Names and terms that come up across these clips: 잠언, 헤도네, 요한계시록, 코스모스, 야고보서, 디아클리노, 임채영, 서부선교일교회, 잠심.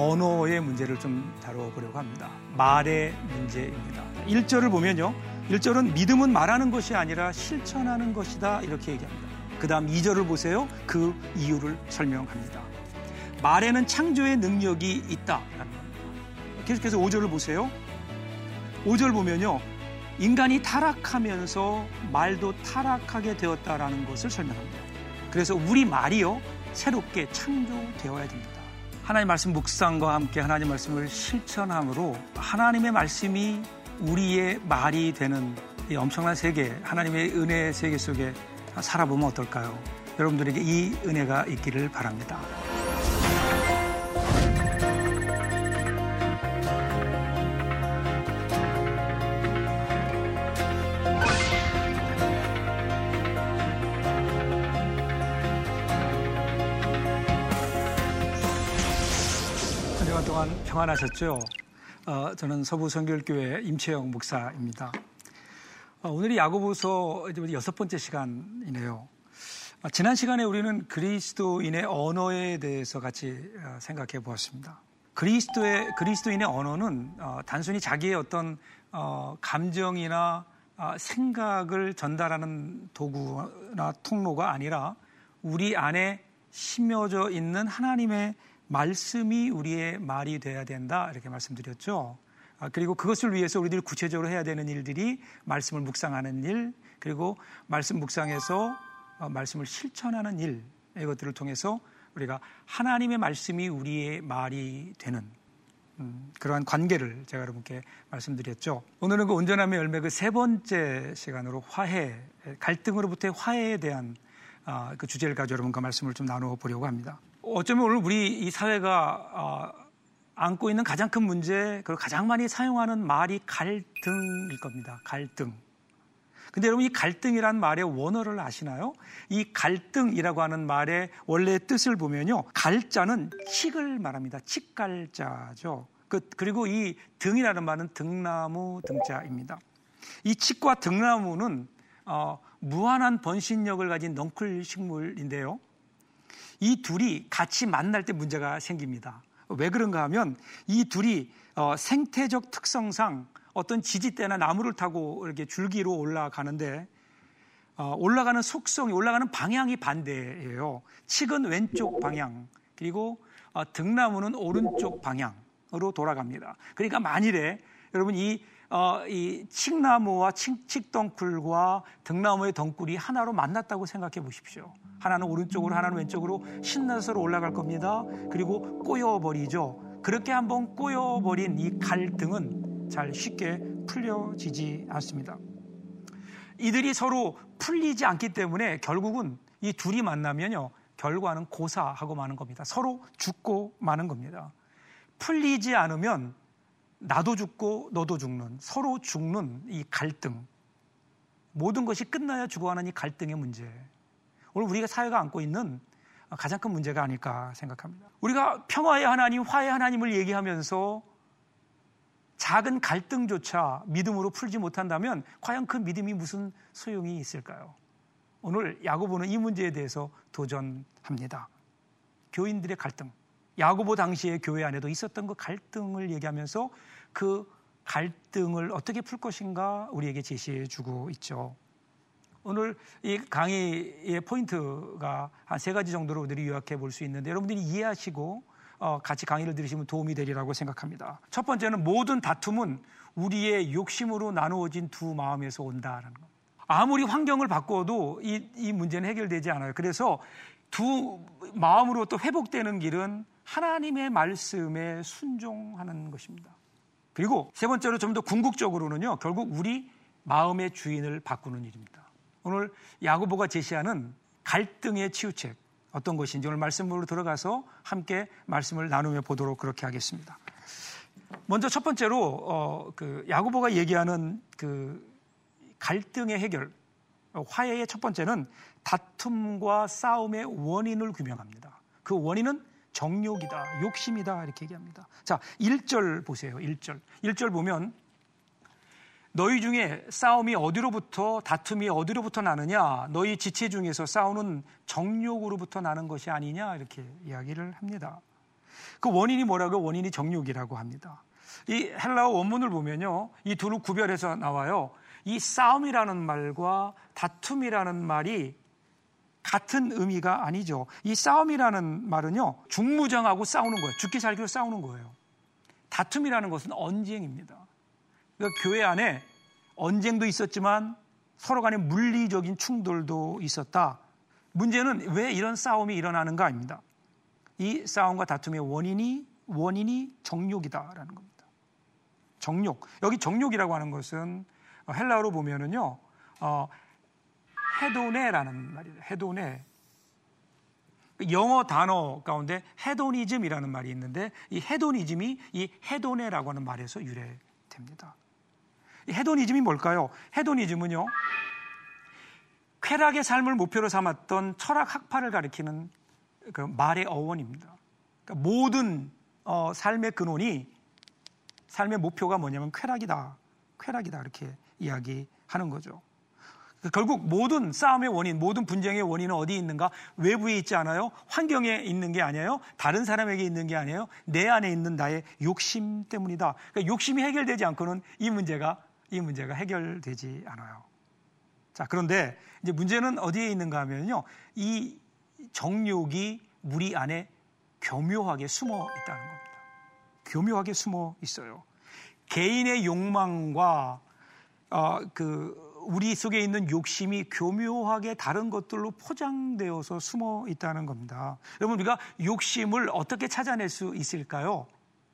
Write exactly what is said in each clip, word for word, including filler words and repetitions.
언어의 문제를 좀 다뤄보려고 합니다. 말의 문제입니다. 일 절을 보면요. 일 절은 믿음은 말하는 것이 아니라 실천하는 것이다 이렇게 얘기합니다. 그 다음 이 절을 보세요. 그 이유를 설명합니다. 말에는 창조의 능력이 있다. 계속해서 오 절을 보세요. 오 절 보면요. 인간이 타락하면서 말도 타락하게 되었다라는 것을 설명합니다. 그래서 우리 말이요. 새롭게 창조되어야 됩니다. 하나님 말씀 묵상과 함께 하나님 말씀을 실천함으로 하나님의 말씀이 우리의 말이 되는 이 엄청난 세계, 하나님의 은혜 세계 속에 살아보면 어떨까요? 여러분들에게 이 은혜가 있기를 바랍니다. 한 주간 동안 평안하셨죠? 어, 저는 서부선교일교회 임채영 목사입니다. 어, 오늘이 야고보서 여섯 번째 시간이네요. 어, 지난 시간에 우리는 그리스도인의 언어에 대해서 같이 어, 생각해 보았습니다. 그리스도의, 그리스도인의 언어는 어, 단순히 자기의 어떤 어, 감정이나 어, 생각을 전달하는 도구나 통로가 아니라 우리 안에 심어져 있는 하나님의 말씀이 우리의 말이 돼야 된다 이렇게 말씀드렸죠. 그리고 그것을 위해서 우리들이 구체적으로 해야 되는 일들이 말씀을 묵상하는 일, 그리고 말씀 묵상에서 말씀을 실천하는 일, 이것들을 통해서 우리가 하나님의 말씀이 우리의 말이 되는 음, 그러한 관계를 제가 여러분께 말씀드렸죠. 오늘은 그 온전함의 열매 그 세 번째 시간으로 화해, 갈등으로부터의 화해에 대한 아, 그 주제를 가지고 여러분과 말씀을 좀 나누어 보려고 합니다. 어쩌면 오늘 우리 이 사회가 어, 안고 있는 가장 큰 문제, 그리고 가장 많이 사용하는 말이 갈등일 겁니다. 갈등. 근데 여러분 이 갈등이란 말의 원어를 아시나요? 이 갈등이라고 하는 말의 원래 뜻을 보면요. 갈자는 칡을 말합니다. 칡갈자죠. 그, 그리고 이 등이라는 말은 등나무 등자입니다. 이 칡과 등나무는 어, 무한한 번식력을 가진 넝쿨 식물인데요. 이 둘이 같이 만날 때 문제가 생깁니다. 왜 그런가 하면 이 둘이 어, 생태적 특성상 어떤 지지대나 나무를 타고 이렇게 줄기로 올라가는데 어, 올라가는 속성이, 올라가는 방향이 반대예요. 칡은 왼쪽 방향, 그리고 어, 등나무는 오른쪽 방향으로 돌아갑니다. 그러니까 만일에 여러분 이, 어, 이 칡나무와 칡덩굴과 등나무의 덩굴이 하나로 만났다고 생각해 보십시오. 하나는 오른쪽으로 하나는 왼쪽으로 신나서 올라갈 겁니다. 그리고 꼬여버리죠. 그렇게 한번 꼬여버린 이 갈등은 잘 쉽게 풀려지지 않습니다. 이들이 서로 풀리지 않기 때문에 결국은 이 둘이 만나면요, 결과는 고사하고 마는 겁니다. 서로 죽고 마는 겁니다. 풀리지 않으면 나도 죽고 너도 죽는, 서로 죽는 이 갈등, 모든 것이 끝나야 죽어가는 이 갈등의 문제, 오늘 우리가 사회가 안고 있는 가장 큰 문제가 아닐까 생각합니다. 우리가 평화의 하나님, 화의 하나님을 얘기하면서 작은 갈등조차 믿음으로 풀지 못한다면 과연 그 믿음이 무슨 소용이 있을까요? 오늘 야고보는 이 문제에 대해서 도전합니다. 교인들의 갈등, 야고보 당시의 교회 안에도 있었던 그 갈등을 얘기하면서 그 갈등을 어떻게 풀 것인가 우리에게 제시해 주고 있죠. 오늘 이 강의의 포인트가 한 세 가지 정도로 우리들이 요약해 볼 수 있는데 여러분들이 이해하시고 같이 강의를 들으시면 도움이 되리라고 생각합니다. 첫 번째는 모든 다툼은 우리의 욕심으로 나누어진 두 마음에서 온다라는 겁니다. 아무리 환경을 바꿔도 이, 이 문제는 해결되지 않아요. 그래서 두 마음으로 또 회복되는 길은 하나님의 말씀에 순종하는 것입니다. 그리고 세 번째로 좀 더 궁극적으로는요, 결국 우리 마음의 주인을 바꾸는 일입니다. 오늘 야고보가 제시하는 갈등의 치유책 어떤 것인지 오늘 말씀으로 들어가서 함께 말씀을 나누며 보도록 그렇게 하겠습니다. 먼저 첫 번째로 어, 그 야고보가 얘기하는 그 갈등의 해결, 화해의 첫 번째는 다툼과 싸움의 원인을 규명합니다. 그 원인은 정욕이다, 욕심이다 이렇게 얘기합니다. 자, 일 절 보세요. 일 절. 일 절 보면 너희 중에 싸움이 어디로부터, 다툼이 어디로부터 나느냐, 너희 지체 중에서 싸우는 정욕으로부터 나는 것이 아니냐 이렇게 이야기를 합니다. 그 원인이 뭐라고요? 원인이 정욕이라고 합니다. 이 헬라어 원문을 보면요, 이 둘을 구별해서 나와요. 이 싸움이라는 말과 다툼이라는 말이 같은 의미가 아니죠. 이 싸움이라는 말은요, 중무장하고 싸우는 거예요. 죽기 살기로 싸우는 거예요. 다툼이라는 것은 언쟁입니다. 그러니까 교회 안에 언쟁도 있었지만 서로 간에 물리적인 충돌도 있었다. 문제는 왜 이런 싸움이 일어나는가입니다. 이 싸움과 다툼의 원인이 원인이 정욕이다라는 겁니다. 정욕. 여기 정욕이라고 하는 것은 헬라어로 보면은요, 어, 헤도네라는 말이에요. 헤도네. 영어 단어 가운데 헤도니즘이라는 말이 있는데, 이 헤도니즘이 이 헤도네라고 하는 말에서 유래됩니다. 이 헤도니즘이 뭘까요? 헤도니즘은요, 쾌락의 삶을 목표로 삼았던 철학 학파를 가리키는 그 말의 어원입니다. 그러니까 모든 어, 삶의 근원이, 삶의 목표가 뭐냐면 쾌락이다, 쾌락이다 이렇게 이야기하는 거죠. 결국 모든 싸움의 원인, 모든 분쟁의 원인은 어디에 있는가? 외부에 있지 않아요. 환경에 있는 게 아니에요. 다른 사람에게 있는 게 아니에요. 내 안에 있는 나의 욕심 때문이다. 그러니까 욕심이 해결되지 않고는 이 문제가 이 문제가 해결되지 않아요. 자, 그런데 이제 문제는 어디에 있는가 하면요, 이 정욕이 우리 안에 교묘하게 숨어 있다는 겁니다. 교묘하게 숨어 있어요. 개인의 욕망과 어, 그 우리 속에 있는 욕심이 교묘하게 다른 것들로 포장되어서 숨어 있다는 겁니다. 여러분, 우리가 욕심을 어떻게 찾아낼 수 있을까요?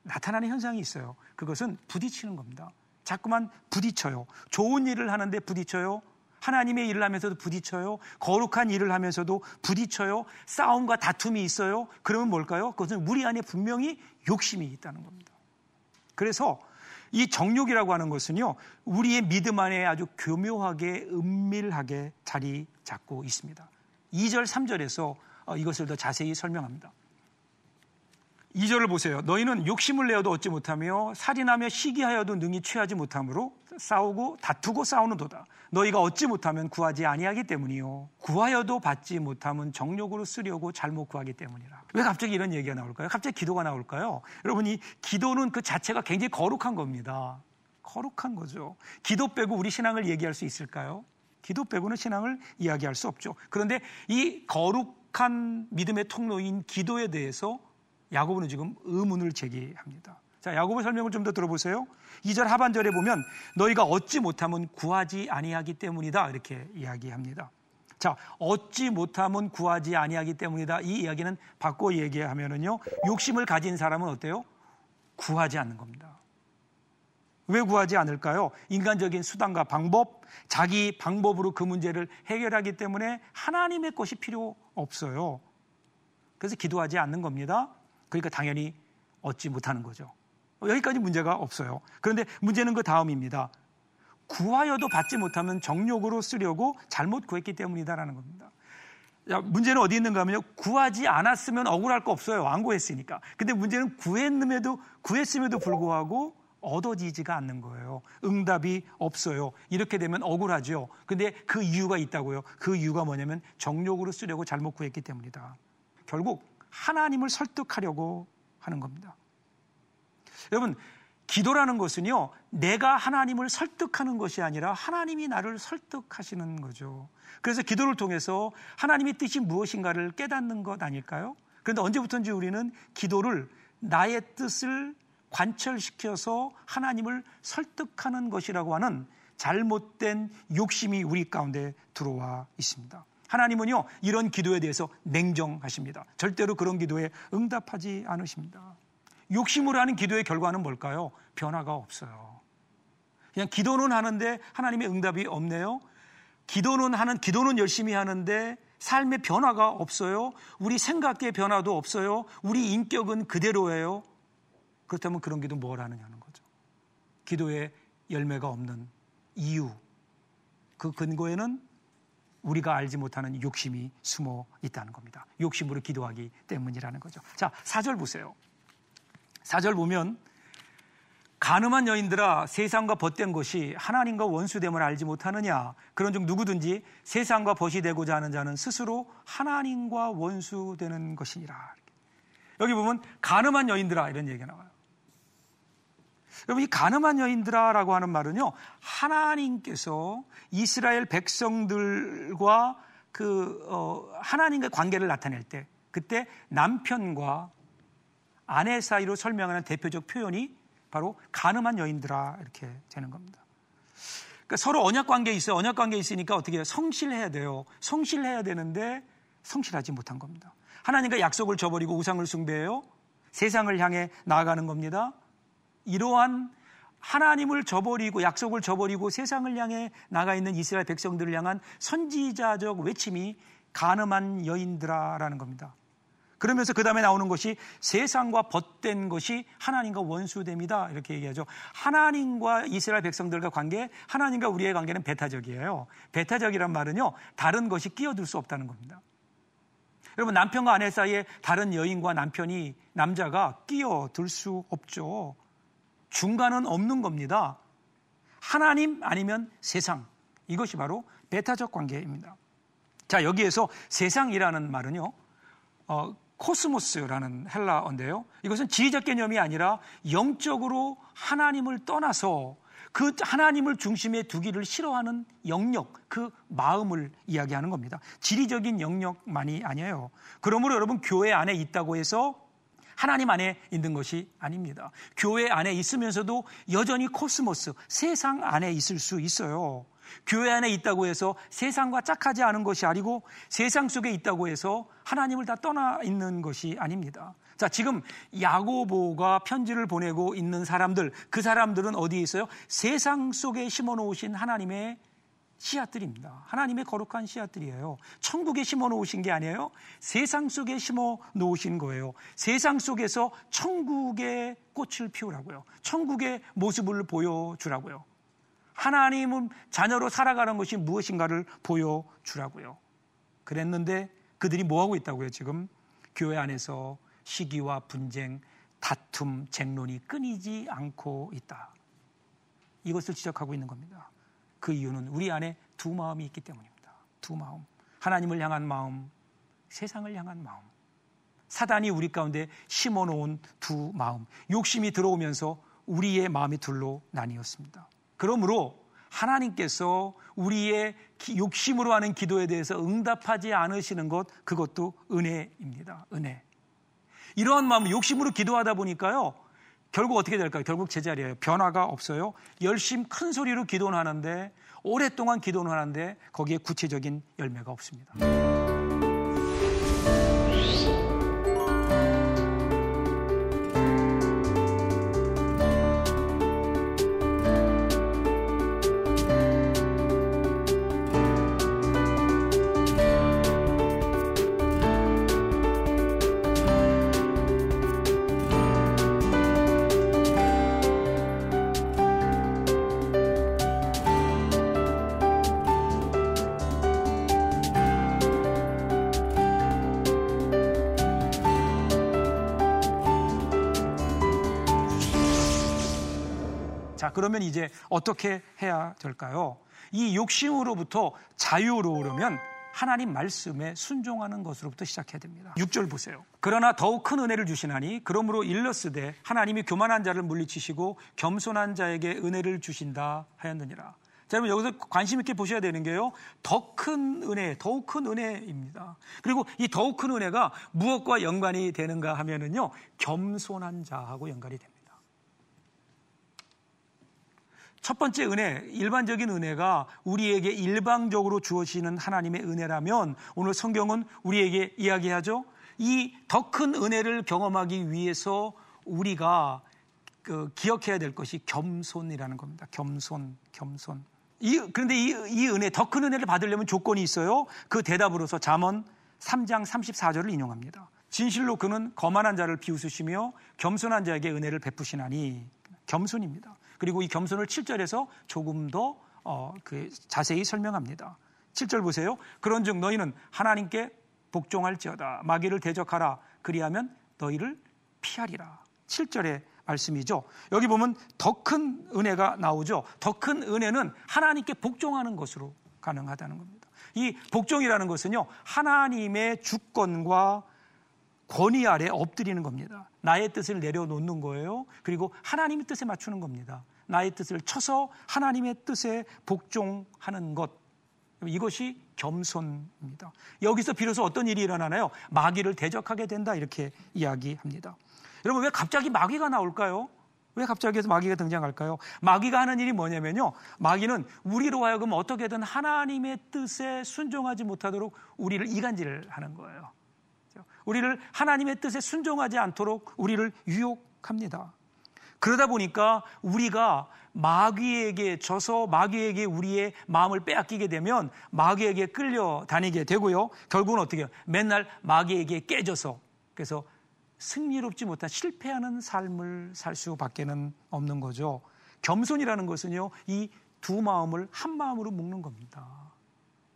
나타나는 현상이 있어요. 그것은 부딪히는 겁니다. 자꾸만 부딪혀요. 좋은 일을 하는데 부딪혀요. 하나님의 일을 하면서도 부딪혀요. 거룩한 일을 하면서도 부딪혀요. 싸움과 다툼이 있어요. 그러면 뭘까요? 그것은 우리 안에 분명히 욕심이 있다는 겁니다. 그래서 이 정욕이라고 하는 것은요, 우리의 믿음 안에 아주 교묘하게, 은밀하게 자리 잡고 있습니다. 이 절, 삼 절에서 이것을 더 자세히 설명합니다. 이 절을 보세요. 너희는 욕심을 내어도 얻지 못하며 살인하며 시기하여도 능히 취하지 못하므로 싸우고 다투고 싸우는 도다. 너희가 얻지 못하면 구하지 아니하기 때문이요, 구하여도 받지 못하면 정욕으로 쓰려고 잘못 구하기 때문이라. 왜 갑자기 이런 얘기가 나올까요? 갑자기 기도가 나올까요? 여러분, 이 기도는 그 자체가 굉장히 거룩한 겁니다. 거룩한 거죠. 기도 빼고 우리 신앙을 얘기할 수 있을까요? 기도 빼고는 신앙을 이야기할 수 없죠. 그런데 이 거룩한 믿음의 통로인 기도에 대해서 야고보는 지금 의문을 제기합니다. 자, 야고보 설명을 좀 더 들어보세요. 이 절 하반절에 보면 너희가 얻지 못하면 구하지 아니하기 때문이다 이렇게 이야기합니다. 자, 얻지 못하면 구하지 아니하기 때문이다. 이 이야기는 바꿔 얘기하면은요, 욕심을 가진 사람은 어때요? 구하지 않는 겁니다. 왜 구하지 않을까요? 인간적인 수단과 방법, 자기 방법으로 그 문제를 해결하기 때문에 하나님의 것이 필요 없어요. 그래서 기도하지 않는 겁니다. 그러니까 당연히 얻지 못하는 거죠. 여기까지 문제가 없어요. 그런데 문제는 그 다음입니다. 구하여도 받지 못하면 정욕으로 쓰려고 잘못 구했기 때문이다라는 겁니다. 야, 문제는 어디 있는가 하면요, 구하지 않았으면 억울할 거 없어요. 안 구했으니까. 근데 문제는 구했음에도, 구했음에도 불구하고 얻어지지가 않는 거예요. 응답이 없어요. 이렇게 되면 억울하죠. 근데 그 이유가 있다고요. 그 이유가 뭐냐면 정욕으로 쓰려고 잘못 구했기 때문이다. 결국 하나님을 설득하려고 하는 겁니다. 여러분, 기도라는 것은요, 내가 하나님을 설득하는 것이 아니라 하나님이 나를 설득하시는 거죠. 그래서 기도를 통해서 하나님의 뜻이 무엇인가를 깨닫는 것 아닐까요? 그런데 언제부턴지 우리는 기도를 나의 뜻을 관철시켜서 하나님을 설득하는 것이라고 하는 잘못된 욕심이 우리 가운데 들어와 있습니다. 하나님은요, 이런 기도에 대해서 냉정하십니다. 절대로 그런 기도에 응답하지 않으십니다. 욕심으로 하는 기도의 결과는 뭘까요? 변화가 없어요. 그냥 기도는 하는데 하나님의 응답이 없네요. 기도는 하는, 기도는 열심히 하는데 삶의 변화가 없어요. 우리 생각의 변화도 없어요. 우리 인격은 그대로예요. 그렇다면 그런 기도 뭘 하느냐는 거죠. 기도에 열매가 없는 이유, 그 근거에는 우리가 알지 못하는 욕심이 숨어 있다는 겁니다. 욕심으로 기도하기 때문이라는 거죠. 자, 사 절 보세요. 사 절 보면 간음한 여인들아, 세상과 벗된 것이 하나님과 원수됨을 알지 못하느냐. 그런즉 누구든지 세상과 벗이 되고자 하는 자는 스스로 하나님과 원수되는 것이니라. 여기 보면 가늠한 여인들아 이런 얘기가 나와요. 여러분, 이 가늠한 여인들아라고 하는 말은요, 하나님께서 이스라엘 백성들과 그 어, 하나님과의 관계를 나타낼 때, 그때 남편과 아내 사이로 설명하는 대표적 표현이 바로 가늠한 여인들아 이렇게 되는 겁니다. 그러니까 서로 언약 관계에 있어요. 언약 관계에 있으니까 어떻게 해요? 성실해야 돼요. 성실해야 되는데 성실하지 못한 겁니다. 하나님과 약속을 저버리고 우상을 숭배해요. 세상을 향해 나아가는 겁니다. 이러한 하나님을 저버리고 약속을 저버리고 세상을 향해 나가 있는 이스라엘 백성들을 향한 선지자적 외침이 가늠한 여인들아라는 겁니다. 그러면서 그 다음에 나오는 것이 세상과 벗된 것이 하나님과 원수됨이다 이렇게 얘기하죠. 하나님과 이스라엘 백성들과 관계, 하나님과 우리의 관계는 배타적이에요. 배타적이란 말은요, 다른 것이 끼어들 수 없다는 겁니다. 여러분, 남편과 아내 사이에 다른 여인과 남편이, 남자가 끼어들 수 없죠. 중간은 없는 겁니다. 하나님 아니면 세상, 이것이 바로 배타적 관계입니다. 자, 여기에서 세상이라는 말은요, 어, 코스모스라는 헬라어인데요, 이것은 지리적 개념이 아니라 영적으로 하나님을 떠나서 그 하나님을 중심에 두기를 싫어하는 영역, 그 마음을 이야기하는 겁니다. 지리적인 영역만이 아니에요. 그러므로 여러분, 교회 안에 있다고 해서 하나님 안에 있는 것이 아닙니다. 교회 안에 있으면서도 여전히 코스모스, 세상 안에 있을 수 있어요. 교회 안에 있다고 해서 세상과 짝하지 않은 것이 아니고, 세상 속에 있다고 해서 하나님을 다 떠나 있는 것이 아닙니다. 자, 지금 야고보가 편지를 보내고 있는 사람들, 그 사람들은 어디에 있어요? 세상 속에 심어놓으신 하나님의 씨앗들입니다. 하나님의 거룩한 씨앗들이에요. 천국에 심어놓으신 게 아니에요. 세상 속에 심어놓으신 거예요. 세상 속에서 천국의 꽃을 피우라고요. 천국의 모습을 보여주라고요. 하나님은 자녀로 살아가는 것이 무엇인가를 보여주라고요. 그랬는데 그들이 뭐하고 있다고요? 지금 교회 안에서 시기와 분쟁, 다툼, 쟁론이 끊이지 않고 있다. 이것을 지적하고 있는 겁니다. 그 이유는 우리 안에 두 마음이 있기 때문입니다. 두 마음. 하나님을 향한 마음, 세상을 향한 마음. 사단이 우리 가운데 심어놓은 두 마음. 욕심이 들어오면서 우리의 마음이 둘로 나뉘었습니다. 그러므로 하나님께서 우리의 욕심으로 하는 기도에 대해서 응답하지 않으시는 것, 그것도 은혜입니다. 은혜. 이러한 마음, 욕심으로 기도하다 보니까요, 결국 어떻게 될까요? 결국 제자리에요. 변화가 없어요. 열심 큰 소리로 기도는 하는데, 오랫동안 기도는 하는데 거기에 구체적인 열매가 없습니다. 그러면 이제 어떻게 해야 될까요? 이 욕심으로부터 자유로우려면 하나님 말씀에 순종하는 것으로부터 시작해야 됩니다. 육 절 보세요. 그러나 더욱 큰 은혜를 주시나니 그러므로 일렀으되 하나님이 교만한 자를 물리치시고 겸손한 자에게 은혜를 주신다 하였느니라. 자, 여러분, 여기서 관심 있게 보셔야 되는 게요, 더 큰 은혜, 더욱 큰 은혜입니다. 그리고 이 더욱 큰 은혜가 무엇과 연관이 되는가 하면은요, 겸손한 자하고 연관이 됩니다. 첫 번째 은혜, 일반적인 은혜가 우리에게 일방적으로 주어지는 하나님의 은혜라면, 오늘 성경은 우리에게 이야기하죠. 이 더 큰 은혜를 경험하기 위해서 우리가 그 기억해야 될 것이 겸손이라는 겁니다. 겸손, 겸손. 이, 그런데 이, 이 은혜, 더 큰 은혜를 받으려면 조건이 있어요. 그 대답으로서 잠언 삼 장 삼십사 절을 인용합니다. 진실로 그는 거만한 자를 비웃으시며 겸손한 자에게 은혜를 베푸시나니. 겸손입니다. 그리고 이 겸손을 칠 절에서 조금 더 어, 그 자세히 설명합니다. 칠 절 보세요. 그런즉 너희는 하나님께 복종할지어다. 마귀를 대적하라. 그리하면 너희를 피하리라. 칠 절의 말씀이죠. 여기 보면 더 큰 은혜가 나오죠. 더 큰 은혜는 하나님께 복종하는 것으로 가능하다는 겁니다. 이 복종이라는 것은요, 하나님의 주권과 권위 아래 엎드리는 겁니다. 나의 뜻을 내려놓는 거예요. 그리고 하나님의 뜻에 맞추는 겁니다. 나의 뜻을 쳐서 하나님의 뜻에 복종하는 것. 이것이 겸손입니다. 여기서 비로소 어떤 일이 일어나나요? 마귀를 대적하게 된다, 이렇게 이야기합니다. 여러분, 왜 갑자기 마귀가 나올까요? 왜 갑자기 마귀가 등장할까요? 마귀가 하는 일이 뭐냐면요, 마귀는 우리로 하여금 어떻게든 하나님의 뜻에 순종하지 못하도록 우리를 이간질을 하는 거예요. 우리를 하나님의 뜻에 순종하지 않도록 우리를 유혹합니다. 그러다 보니까 우리가 마귀에게 져서 마귀에게 우리의 마음을 빼앗기게 되면 마귀에게 끌려다니게 되고요. 결국은 어떻게 해요? 맨날 마귀에게 깨져서, 그래서 승리롭지 못한 실패하는 삶을 살 수밖에는 없는 거죠. 겸손이라는 것은요, 이 두 마음을 한 마음으로 묶는 겁니다.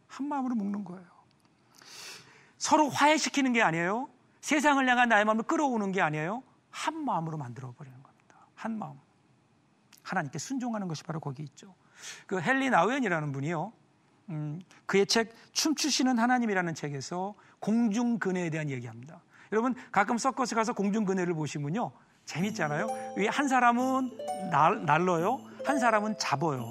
한 마음으로 묶는 거예요. 서로 화해시키는 게 아니에요. 세상을 향한 나의 마음을 끌어오는 게 아니에요. 한 마음으로 만들어버리는 거예요. 한 마음, 하나님께 순종하는 것이 바로 거기 있죠. 그 헨리 나우엔이라는 분이요, 음, 그의 책 춤추시는 하나님이라는 책에서 공중근해에 대한 얘기합니다. 여러분, 가끔 서커스 가서 공중근해를 보시면요, 재밌잖아요. 한 사람은 날, 날러요, 한 사람은 잡아요.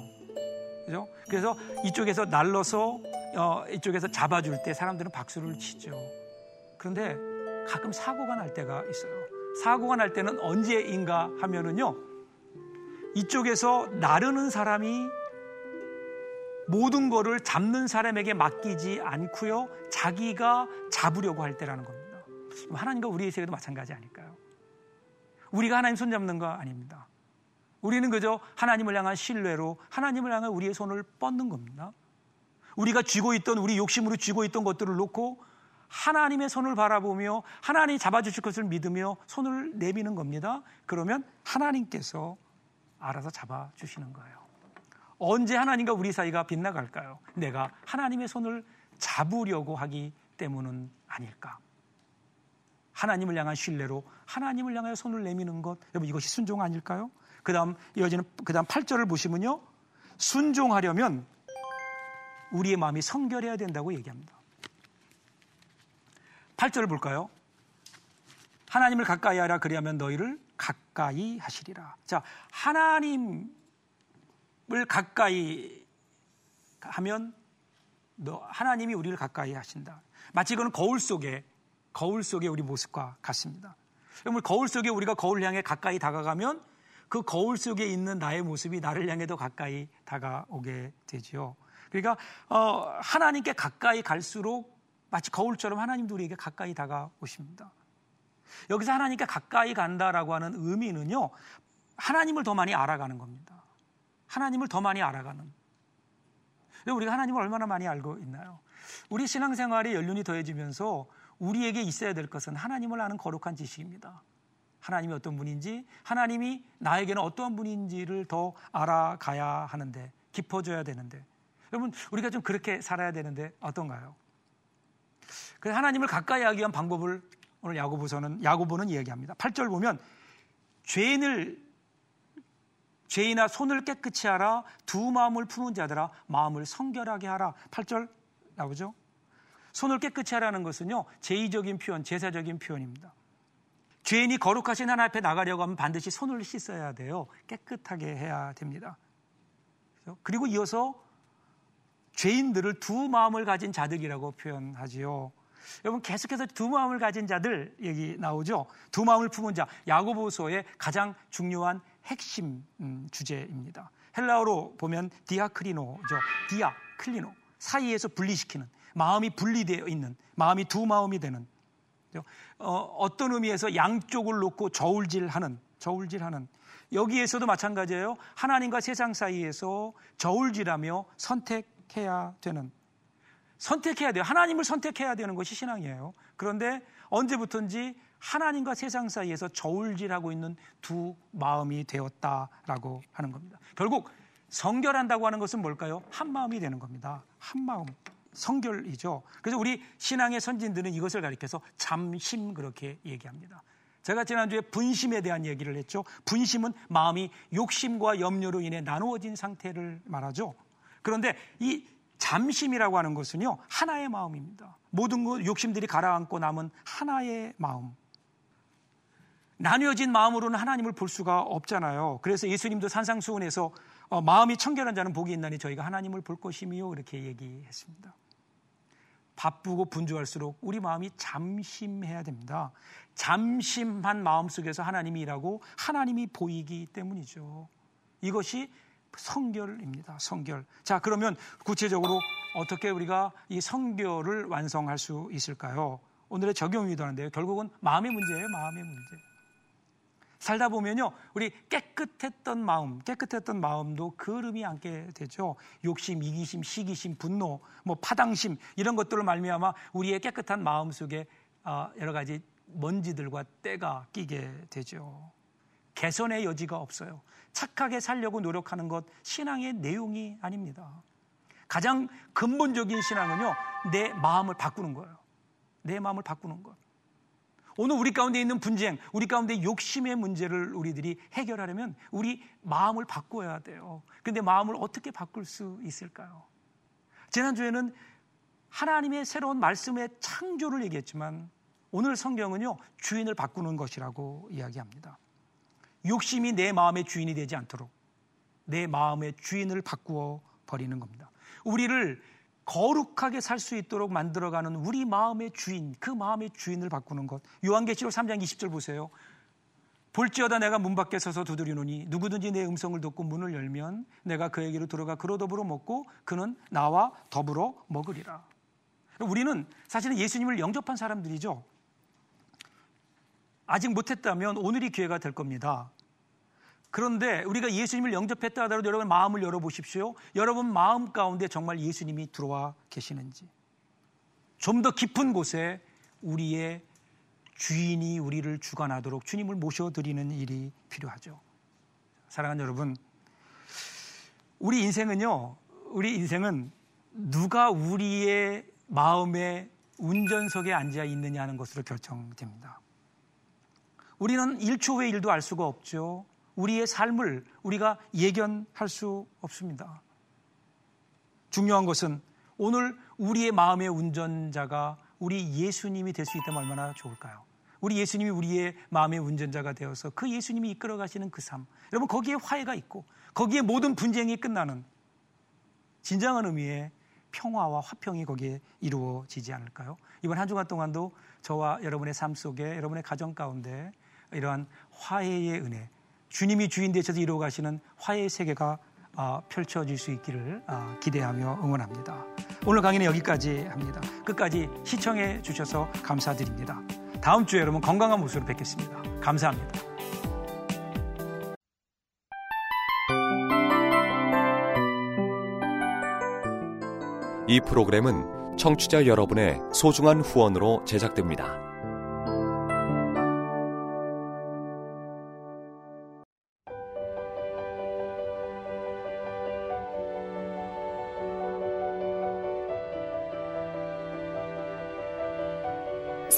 그죠? 그래서 이쪽에서 날러서 어, 이쪽에서 잡아줄 때 사람들은 박수를 치죠. 그런데 가끔 사고가 날 때가 있어요. 사고가 날 때는 언제인가 하면은요, 이쪽에서 나르는 사람이 모든 거를 잡는 사람에게 맡기지 않고요, 자기가 잡으려고 할 때라는 겁니다. 하나님과 우리의 세계도 마찬가지 아닐까요? 우리가 하나님 손잡는 거 아닙니다. 우리는 그저 하나님을 향한 신뢰로 하나님을 향한 우리의 손을 뻗는 겁니다. 우리가 쥐고 있던, 우리 욕심으로 쥐고 있던 것들을 놓고 하나님의 손을 바라보며 하나님이 잡아주실 것을 믿으며 손을 내미는 겁니다. 그러면 하나님께서 알아서 잡아주시는 거예요. 언제 하나님과 우리 사이가 빗나갈까요? 내가 하나님의 손을 잡으려고 하기 때문은 아닐까. 하나님을 향한 신뢰로 하나님을 향하여 손을 내미는 것, 여러분, 이것이 순종 아닐까요? 그 다음 이어지는 그 다음 팔 절을 보시면요, 순종하려면 우리의 마음이 성결해야 된다고 얘기합니다. 팔 절을 볼까요? 하나님을 가까이 하라, 그리하면 너희를 가까이 하시리라. 자, 하나님을 가까이 하면 너, 하나님이 우리를 가까이 하신다. 마치 이거는 거울 속에, 거울 속에 우리 모습과 같습니다. 여러분, 거울 속에 우리가 거울 향해 가까이 다가가면 그 거울 속에 있는 나의 모습이 나를 향해 더 가까이 다가오게 되지요. 그러니까 어, 하나님께 가까이 갈수록 마치 거울처럼 하나님도 우리에게 가까이 다가오십니다. 여기서 하나님께 가까이 간다라고 하는 의미는요, 하나님을 더 많이 알아가는 겁니다. 하나님을 더 많이 알아가는. 우리가 하나님을 얼마나 많이 알고 있나요? 우리 신앙생활이 연륜이 더해지면서 우리에게 있어야 될 것은 하나님을 아는 거룩한 지식입니다. 하나님이 어떤 분인지, 하나님이 나에게는 어떠한 분인지를 더 알아가야 하는데, 깊어져야 되는데, 여러분, 우리가 좀 그렇게 살아야 되는데 어떤가요? 그래서 하나님을 가까이 하기 위한 방법을 오늘 야고보서는, 야고보는 이야기합니다. 팔 절 보면 죄인을, 죄인아 손을 깨끗이 하라, 두 마음을 품은 자들아 마음을 성결하게 하라. 팔 절 나오죠? 손을 깨끗이 하라는 것은요, 제의적인 표현, 제사적인 표현입니다. 죄인이 거룩하신 하나님 앞에 나가려고 하면 반드시 손을 씻어야 돼요. 깨끗하게 해야 됩니다. 그리고 이어서 죄인들을 두 마음을 가진 자들이라고 표현하지요. 여러분, 계속해서 두 마음을 가진 자들 얘기 나오죠. 두 마음을 품은 자, 야고보서의 가장 중요한 핵심 주제입니다. 헬라어로 보면 디아클리노죠. 디아클리노, 사이에서 분리시키는, 마음이 분리되어 있는, 마음이 두 마음이 되는, 어, 어떤 의미에서 양쪽을 놓고 저울질하는, 저울질하는. 여기에서도 마찬가지예요. 하나님과 세상 사이에서 저울질하며 선택 해야 되는, 선택해야 돼요. 하나님을 선택해야 되는 것이 신앙이에요. 그런데 언제부턴지 하나님과 세상 사이에서 저울질하고 있는 두 마음이 되었다라고 하는 겁니다. 결국 성결한다고 하는 것은 뭘까요? 한 마음이 되는 겁니다. 한 마음, 성결이죠. 그래서 우리 신앙의 선진들은 이것을 가리켜서 잠심, 그렇게 얘기합니다. 제가 지난주에 분심에 대한 얘기를 했죠. 분심은 마음이 욕심과 염려로 인해 나누어진 상태를 말하죠. 그런데 이 잠심이라고 하는 것은요, 하나의 마음입니다. 모든 것, 욕심들이 가라앉고 남은 하나의 마음. 나뉘어진 마음으로는 하나님을 볼 수가 없잖아요. 그래서 예수님도 산상수훈에서 어, 마음이 청결한 자는 복이 있나니 저희가 하나님을 볼 것임이요, 이렇게 얘기했습니다. 바쁘고 분주할수록 우리 마음이 잠심해야 됩니다. 잠심한 마음 속에서 하나님이 일하고 하나님이 보이기 때문이죠. 이것이 성결입니다. 성결. 자, 그러면 구체적으로 어떻게 우리가 이 성결을 완성할 수 있을까요? 오늘의 적용이기도 하는데요. 결국은 마음의 문제예요. 마음의 문제. 살다 보면요, 우리 깨끗했던 마음, 깨끗했던 마음도 그름이 안게 되죠. 욕심, 이기심, 시기심, 분노, 뭐 파당심, 이런 것들을 말미암아 우리의 깨끗한 마음 속에 여러 가지 먼지들과 때가 끼게 되죠. 개선의 여지가 없어요. 착하게 살려고 노력하는 것, 신앙의 내용이 아닙니다. 가장 근본적인 신앙은요, 내 마음을 바꾸는 거예요. 내 마음을 바꾸는 것. 오늘 우리 가운데 있는 분쟁, 우리 가운데 욕심의 문제를 우리들이 해결하려면 우리 마음을 바꿔야 돼요. 그런데 마음을 어떻게 바꿀 수 있을까요? 지난주에는 하나님의 새로운 말씀의 창조를 얘기했지만 오늘 성경은요, 주인을 바꾸는 것이라고 이야기합니다. 욕심이 내 마음의 주인이 되지 않도록 내 마음의 주인을 바꾸어 버리는 겁니다. 우리를 거룩하게 살 수 있도록 만들어가는 우리 마음의 주인, 그 마음의 주인을 바꾸는 것. 요한계시록 삼 장 이십 절 보세요. 볼지어다 내가 문 밖에 서서 두드리노니 누구든지 내 음성을 듣고 문을 열면 내가 그에게로 들어가 그로 더불어 먹고 그는 나와 더불어 먹으리라. 우리는 사실은 예수님을 영접한 사람들이죠. 아직 못했다면 오늘이 기회가 될 겁니다. 그런데 우리가 예수님을 영접했다 하더라도 여러분 마음을 열어보십시오. 여러분 마음 가운데 정말 예수님이 들어와 계시는지, 좀 더 깊은 곳에 우리의 주인이 우리를 주관하도록 주님을 모셔드리는 일이 필요하죠. 사랑하는 여러분, 우리 인생은요, 우리 인생은 누가 우리의 마음의 운전석에 앉아 있느냐 하는 것으로 결정됩니다. 우리는 일 초 후의 일도 알 수가 없죠. 우리의 삶을 우리가 예견할 수 없습니다. 중요한 것은 오늘 우리의 마음의 운전자가 우리 예수님이 될 수 있다면 얼마나 좋을까요? 우리 예수님이 우리의 마음의 운전자가 되어서 그 예수님이 이끌어 가시는 그 삶. 여러분, 거기에 화해가 있고 거기에 모든 분쟁이 끝나는 진정한 의미의 평화와 화평이 거기에 이루어지지 않을까요? 이번 한 주간 동안도 저와 여러분의 삶 속에, 여러분의 가정 가운데 이러한 화해의 은혜, 주님이 주인 되셔서 이루어 가시는 화해의 세계가 펼쳐질 수 있기를 기대하며 응원합니다. 오늘 강의는 여기까지 합니다. 끝까지 시청해 주셔서 감사드립니다. 다음 주에 여러분 건강한 모습으로 뵙겠습니다. 감사합니다. 이 프로그램은 청취자 여러분의 소중한 후원으로 제작됩니다.